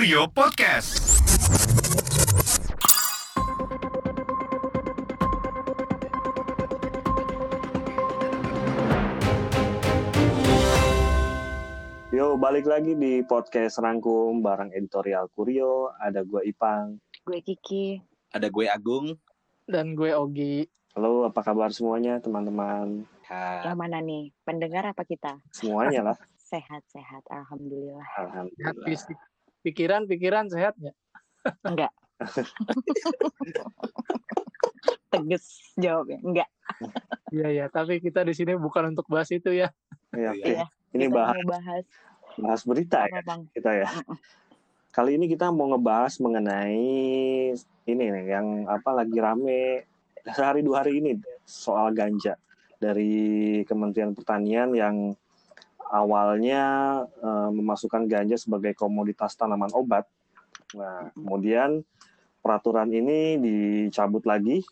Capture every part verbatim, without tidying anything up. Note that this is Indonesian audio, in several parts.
Kurio Podcast. Yo, balik lagi di podcast Rangkum bareng editorial Kurio. Ada gue Ipang, gue Kiki, ada gue Agung, dan gue Ogi. Halo, apa kabar semuanya teman-teman? Yang mana nih, pendengar apa kita? Semuanya lah. Sehat-sehat, alhamdulillah. Alhamdulillah. Sehat, pikiran-pikiran sehat nggak? Enggak. Tegas jawabnya, enggak. Iya ya, tapi kita di sini bukan untuk bahas itu ya. Iya. Ya. Ini bahas, bahas bahas berita ya bang. Kita ya. Kali ini kita mau ngebahas mengenai ini nih, yang apa lagi rame sehari dua hari ini, soal ganja dari Kementerian Pertanian yang awalnya e, memasukkan ganja sebagai komoditas tanaman obat. Nah, kemudian peraturan ini dicabut lagi,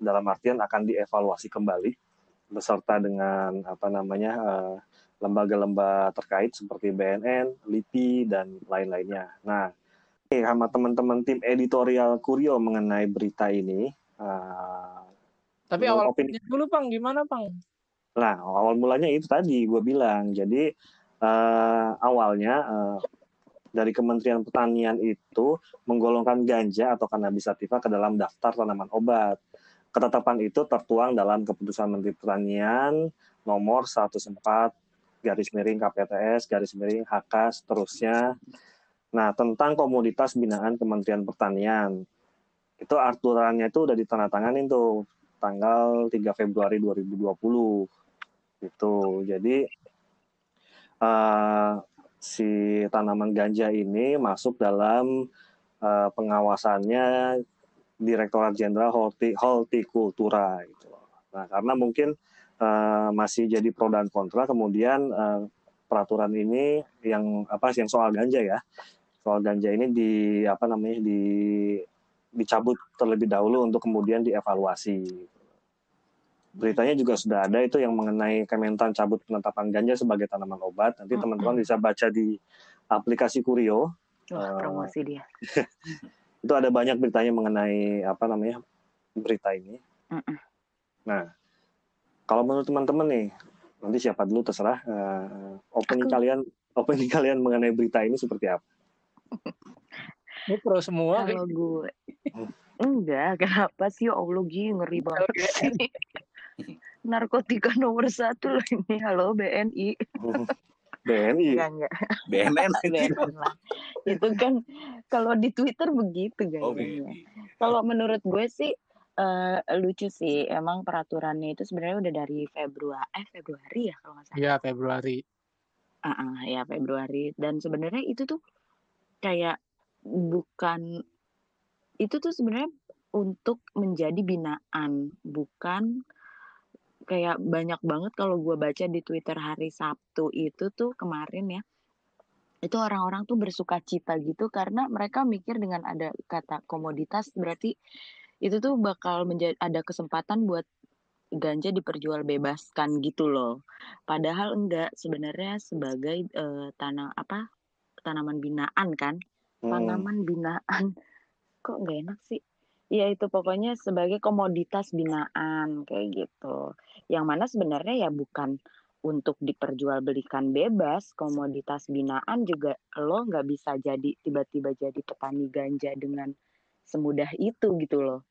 dalam artian akan dievaluasi kembali beserta dengan apa namanya e, lembaga-lembaga terkait seperti B N N, LIPI dan lain-lainnya. Nah, ini sama teman-teman tim editorial Kurio mengenai berita ini. E, Tapi awal opini dulu Pang, gimana Pang? Nah, awal mulanya itu tadi gue bilang. Jadi eh, awalnya eh, dari Kementerian Pertanian itu menggolongkan ganja atau cannabis sativa ke dalam daftar tanaman obat. Ketetapan itu tertuang dalam Keputusan Menteri Pertanian nomor seratus empat garis miring K P T S garis miring H K seterusnya. Nah, tentang komoditas binaan Kementerian Pertanian. Itu aturannya itu udah ditandatanganin tuh tanggal tiga Februari dua ribu dua puluh. Itu jadi uh, si tanaman ganja ini masuk dalam uh, pengawasannya Direktorat Jenderal Horti Hortikultura gitu. Nah, karena mungkin uh, masih jadi pro dan kontra, kemudian uh, peraturan ini yang apa sih yang soal ganja ya. Soal ganja ini di apa namanya di dicabut terlebih dahulu untuk kemudian dievaluasi. Beritanya juga sudah ada itu yang mengenai Kementan cabut penetapan ganja sebagai tanaman obat. Nanti mm-hmm. teman-teman bisa baca di aplikasi Kurio. Wah, promosi dia. Itu ada banyak beritanya mengenai apa namanya berita ini. Mm-mm. Nah, kalau menurut teman-teman nih, nanti siapa dulu terserah. Uh, opening Aku. kalian, opening kalian mengenai berita ini seperti apa? Ini pro semua. Kalau gue enggak, kenapa sih? Ya Allah, ngeri banget sih. Narkotika nomor satu loh ini. Halo B N I. B N I. Enggak, enggak. B N N. B N N lah. Itu kan kalau di Twitter begitu guys. Oh, kalau menurut gue sih uh, lucu sih. Emang peraturannya itu sebenarnya udah dari Februari. Eh Februari ya kalau nggak salah. Iya Februari. Ah uh-uh, ya Februari. Dan sebenarnya itu tuh kayak bukan, itu tuh sebenarnya untuk menjadi binaan, bukan kayak banyak banget kalau gue baca di Twitter hari Sabtu itu tuh kemarin ya, itu orang-orang tuh bersuka cita gitu karena mereka mikir dengan ada kata komoditas berarti itu tuh bakal menjadi ada kesempatan buat ganja diperjualbebaskan gitu loh. Padahal enggak, sebenarnya sebagai eh, tanah apa tanaman binaan kan. Tanaman binaan, kok nggak enak sih? Ya itu pokoknya sebagai komoditas binaan kayak gitu. Yang mana sebenarnya ya bukan untuk diperjualbelikan bebas. Komoditas binaan juga lo nggak bisa jadi tiba-tiba jadi petani ganja dengan semudah itu gitu loh.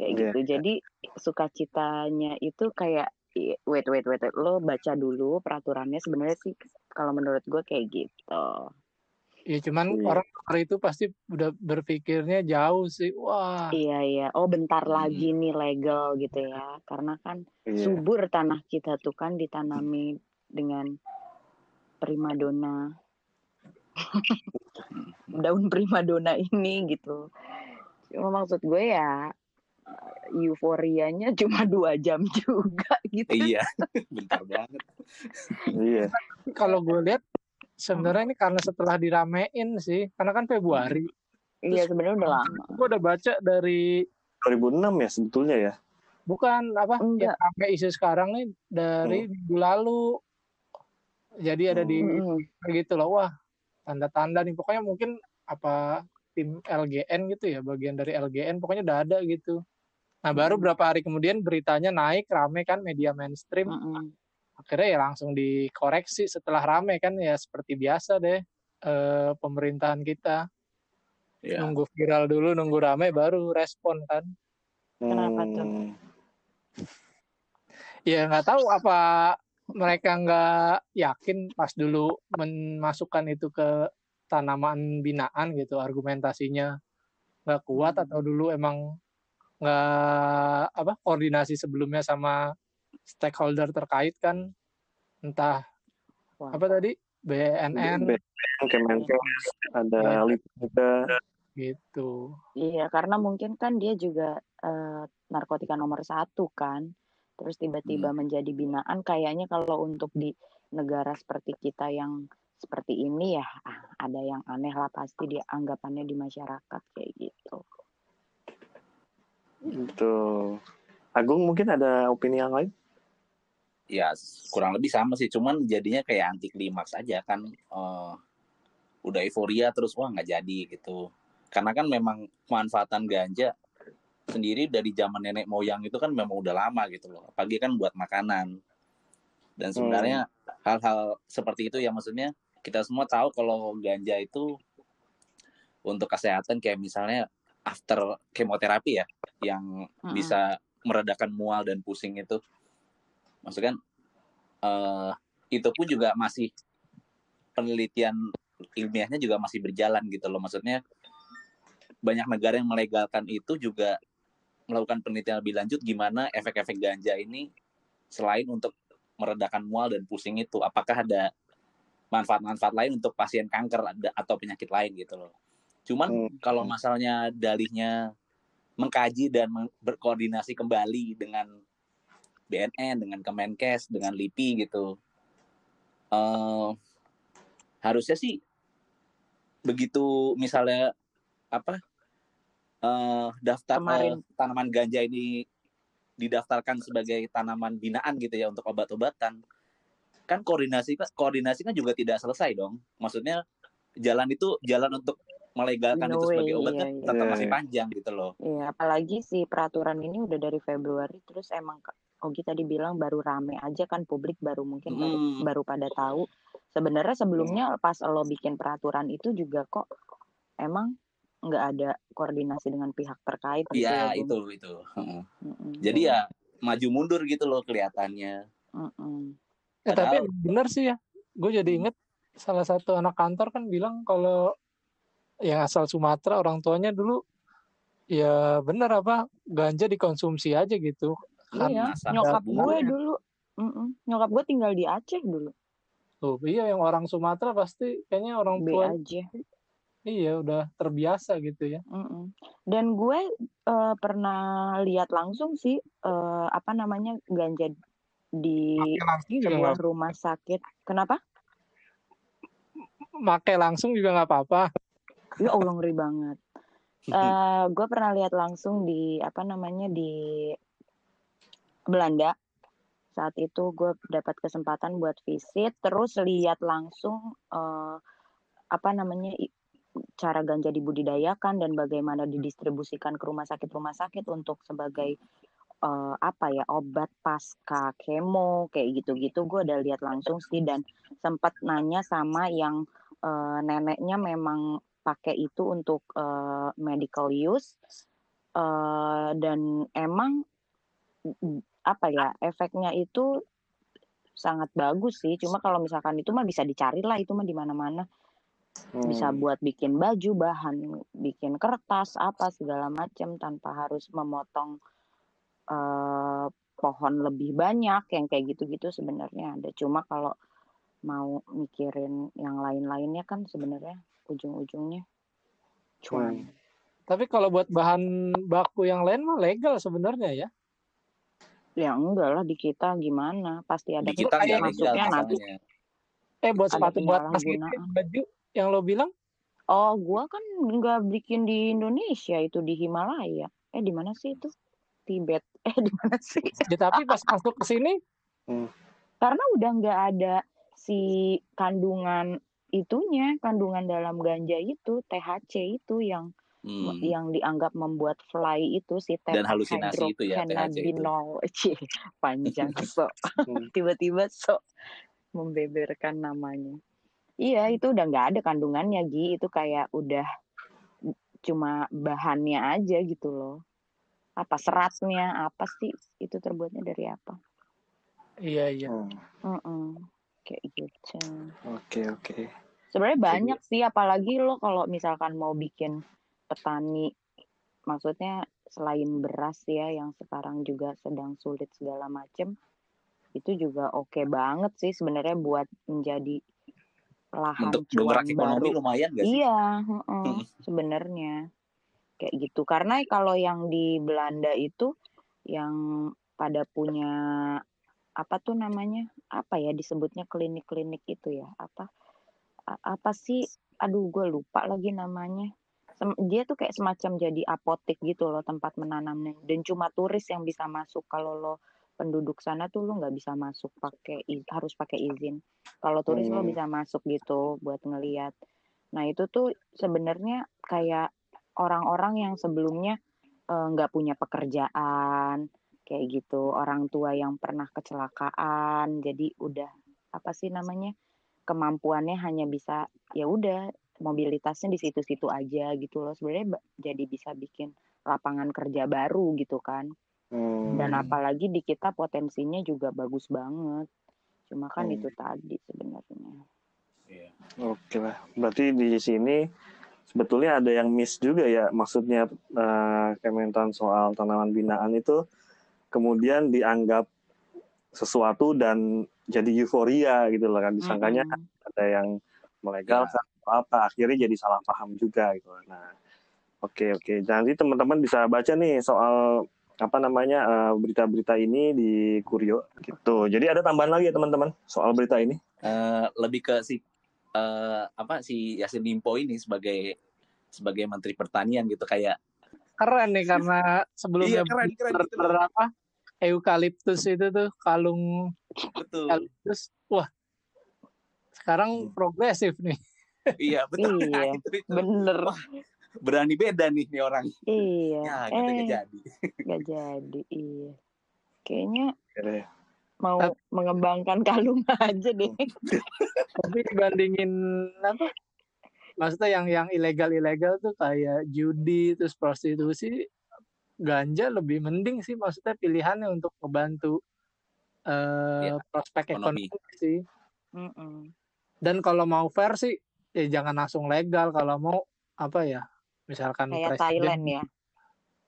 Kayak yeah. gitu. Jadi sukacitanya itu kayak wait wait wait, wait. Lo baca dulu peraturannya sebenarnya sih kalau menurut gue kayak gitu. Ya cuman iya. orang itu pasti udah berpikirnya jauh sih. Wah. Iya iya. Oh bentar lagi hmm. nih legal gitu ya. Karena kan iya. subur tanah kita tuh kan ditanami dengan primadona. Daun primadona ini gitu. Cuma maksud gue ya euforianya cuma dua jam juga gitu. Iya. Bentar banget. Iya. Kalau gue lihat sebenarnya ini karena setelah diramein sih, karena kan Februari. Iya sebenarnya udah lama. Gue udah baca dari dua ribu enam ya sebetulnya ya. Bukan apa? Enggak. Ya, sampai isu sekarang nih dari minggu hmm. lalu. Jadi ada di hmm. gitu loh. Wah tanda-tanda nih, pokoknya mungkin apa tim L G N gitu ya, bagian dari L G N, pokoknya udah ada gitu. Nah baru berapa hari kemudian beritanya naik, rame kan media mainstream, mm-hmm. akhirnya ya langsung dikoreksi setelah rame kan ya, seperti biasa deh eh, pemerintahan kita. Yeah. Nunggu viral dulu, nunggu rame baru respon kan. Kenapa tuh? Ya nggak tahu apa mereka nggak yakin pas dulu memasukkan itu ke tanaman binaan gitu, argumentasinya nggak kuat, atau dulu emang nggak apa koordinasi sebelumnya sama stakeholder terkait kan, entah wow. apa tadi B N N, B N N Kemenkes, ada LIPI gitu. Iya, karena mungkin kan dia juga eh, narkotika nomor satu kan, terus tiba-tiba hmm. menjadi binaan. Kayaknya kalau untuk di negara seperti kita yang seperti ini ya, ah, ada yang aneh lah pasti dia anggapannya di masyarakat kayak gitu. Itu Agung mungkin ada opini yang lain? Ya kurang lebih sama sih, cuman jadinya kayak anti klimaks aja kan, eh, udah euforia terus wah nggak jadi gitu. Karena kan memang pemanfaatan ganja sendiri dari zaman nenek moyang itu kan memang udah lama gitu loh. Apalagi kan buat makanan. Dan sebenarnya hmm. hal-hal seperti itu ya, maksudnya kita semua tahu kalau ganja itu untuk kesehatan, kayak misalnya after kemoterapi ya, yang hmm. bisa meredakan mual dan pusing itu. Maksudnya eh, itu pun juga masih penelitian ilmiahnya juga masih berjalan gitu loh. Maksudnya banyak negara yang melegalkan itu juga melakukan penelitian lebih lanjut gimana efek-efek ganja ini selain untuk meredakan mual dan pusing itu, apakah ada manfaat-manfaat lain untuk pasien kanker atau penyakit lain gitu loh. Cuman hmm. kalau masalahnya dalihnya mengkaji dan berkoordinasi kembali dengan B N N, dengan Kemenkes, dengan LIPI gitu, uh, harusnya sih begitu misalnya apa eh, daftar kemarin tanaman ganja ini didaftarkan sebagai tanaman binaan gitu ya untuk obat-obatan kan, koordinasi koordinasinya juga tidak selesai dong. Maksudnya jalan itu jalan untuk melegalkan no way, itu sebagai obat iya, iya. tetap masih panjang gitu loh. Iya, apalagi si peraturan ini udah dari Februari, terus emang Ogi tadi bilang baru rame aja kan, publik baru mungkin hmm. baru, baru pada tahu. Sebenarnya sebelumnya pas lo bikin peraturan itu juga kok emang nggak ada koordinasi dengan pihak terkait. Iya itu itu. Uh-uh. Uh-uh. Jadi ya maju mundur gitu loh kelihatannya. Uh-uh. Ya, padahal... tapi benar sih ya. Gue jadi inget salah satu anak kantor kan bilang kalau yang asal Sumatera orang tuanya dulu ya benar apa ganja dikonsumsi aja gitu. Iya. Nyokap gue dulu, uh-uh. nyokap gue tinggal di Aceh dulu. Tuh iya yang orang Sumatera pasti kayaknya orang tua. Iya udah terbiasa gitu ya. Mm-mm. Dan gue uh, pernah lihat langsung sih uh, apa namanya ganja di sebuah rumah sakit. Kenapa? Pakai langsung juga nggak apa-apa. Ya Allah ngeri banget. Uh, gue pernah lihat langsung di apa namanya di Belanda. Saat itu gue dapat kesempatan buat visit, terus lihat langsung uh, apa namanya cara ganja dibudidayakan dan bagaimana didistribusikan ke rumah sakit-rumah sakit untuk sebagai uh, apa ya obat pasca kemo kayak gitu-gitu. Gue udah lihat langsung sih, dan sempat nanya sama yang uh, neneknya memang pakai itu untuk uh, medical use uh, dan emang apa ya efeknya itu sangat bagus sih. Cuma kalau misalkan itu mah bisa dicari lah, itu mah di mana-mana. Hmm. Bisa buat bikin baju, bahan bikin kertas apa segala macam tanpa harus memotong uh, pohon lebih banyak yang kayak gitu-gitu sebenarnya ada. Cuma kalau mau mikirin yang lain-lainnya kan sebenarnya ujung-ujungnya cuan. Hmm. Tapi kalau buat bahan baku yang lain mah legal sebenarnya ya. Ya enggak lah di kita gimana? Pasti ada kayak masuknya nanti. Eh buat sepatu buat kaki baju yang lo bilang? Oh, gue kan nggak bikin di Indonesia, itu di Himalaya. Eh, di mana sih itu? Tibet. Eh, di mana sih? Ya, tapi pas masuk ke sini, hmm. karena udah nggak ada si kandungan itunya, kandungan dalam ganja itu, T H C itu yang hmm. yang dianggap membuat fly itu si dan halusinasi itu ya T H C itu. Panjang sok. Tiba-tiba sok membeberkan namanya. Iya, itu udah nggak ada kandungannya, Gi. Itu kayak udah cuma bahannya aja gitu loh. Apa seratnya, apa sih itu terbuatnya dari apa? Iya, iya. Hmm. Kayak gitu. Oke, oke. Sebenarnya banyak sih, apalagi lo kalau misalkan mau bikin petani, maksudnya selain beras ya yang sekarang juga sedang sulit segala macem, itu juga oke banget sih sebenarnya buat menjadi lahan untuk dongkrak ekonomi lumayan gak sih? Iya, uh-uh, sebenarnya kayak gitu. Karena kalau yang di Belanda itu yang pada punya apa tuh namanya, apa ya disebutnya, klinik-klinik itu ya, apa apa sih, aduh gue lupa lagi namanya. Dia tuh kayak semacam jadi apotek gitu loh, tempat menanamnya, dan cuma turis yang bisa masuk. Kalau lo penduduk sana tuh lo nggak bisa masuk, pakai harus pakai izin. Kalau turis hmm. lo bisa masuk gitu buat ngelihat. Nah itu tuh sebenarnya kayak orang-orang yang sebelumnya nggak eh, punya pekerjaan kayak gitu, orang tua yang pernah kecelakaan, jadi udah apa sih namanya, kemampuannya hanya bisa ya udah mobilitasnya di situ-situ aja gitu loh. Sebenarnya jadi bisa bikin lapangan kerja baru gitu kan. hmm. Dan apalagi di kita potensinya juga bagus banget, cuma kan hmm. itu tadi sebenarnya. yeah. Oke lah, berarti di sini sebetulnya ada yang miss juga ya, maksudnya eh, Kementan soal tanaman binaan itu kemudian dianggap sesuatu dan jadi euforia gitu loh kan, disangkanya mm-hmm. ada yang melegalkan ya. Apa akhirnya jadi salah paham juga gitu. Nah, oke oke. Nanti teman-teman bisa baca nih soal apa namanya uh, berita-berita ini di Kurio gitu. Jadi ada tambahan lagi ya teman-teman soal berita ini? Uh, lebih ke si uh, apa si Yasin Limpo ini sebagai sebagai Menteri Pertanian gitu, kayak keren nih karena sebelumnya iya, keren, keren, ber- gitu. Berapa eukaliptus itu tuh kalung betul eukaliptus, wah sekarang hmm. progresif nih. Iya betul. Iya, itu, itu. Bener, wah, berani beda nih nih orang. Iya ya, gitu, eh, gak jadi gak jadi iya kayaknya keren. Mau tapi, mengembangkan kalung aja deh. Tapi dibandingin apa, maksudnya yang yang ilegal-ilegal tuh kayak judi, terus prostitusi, ganja lebih mending sih, maksudnya pilihannya untuk membantu uh, ya, prospek ekonomi, ekonomi sih. Mm-mm. Dan kalau mau fair sih, ya jangan langsung legal. Kalau mau apa ya, misalkan kayak presiden, Thailand ya.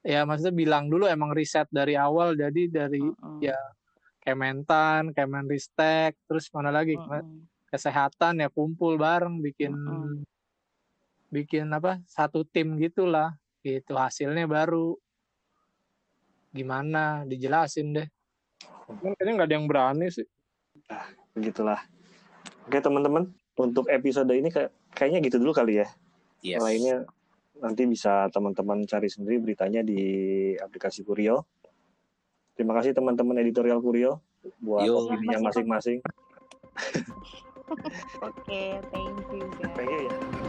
Ya maksudnya bilang dulu emang riset dari awal, jadi dari Mm-mm. ya Kementan, Kemenristek, terus mana lagi Mm-mm. kesehatan ya kumpul bareng bikin. Mm-mm. bikin apa satu tim gitulah gitu, hasilnya baru gimana dijelasin deh. Kayaknya nggak ada yang berani sih. Nah, begitulah. Oke teman-teman, untuk episode ini kayak, kayaknya gitu dulu kali ya. Yes. Lainnya nanti bisa teman-teman cari sendiri beritanya di aplikasi Kurio. Terima kasih teman-teman editorial Kurio buat opininya masing-masing. Oke, okay, thank you guys. Thank you ya.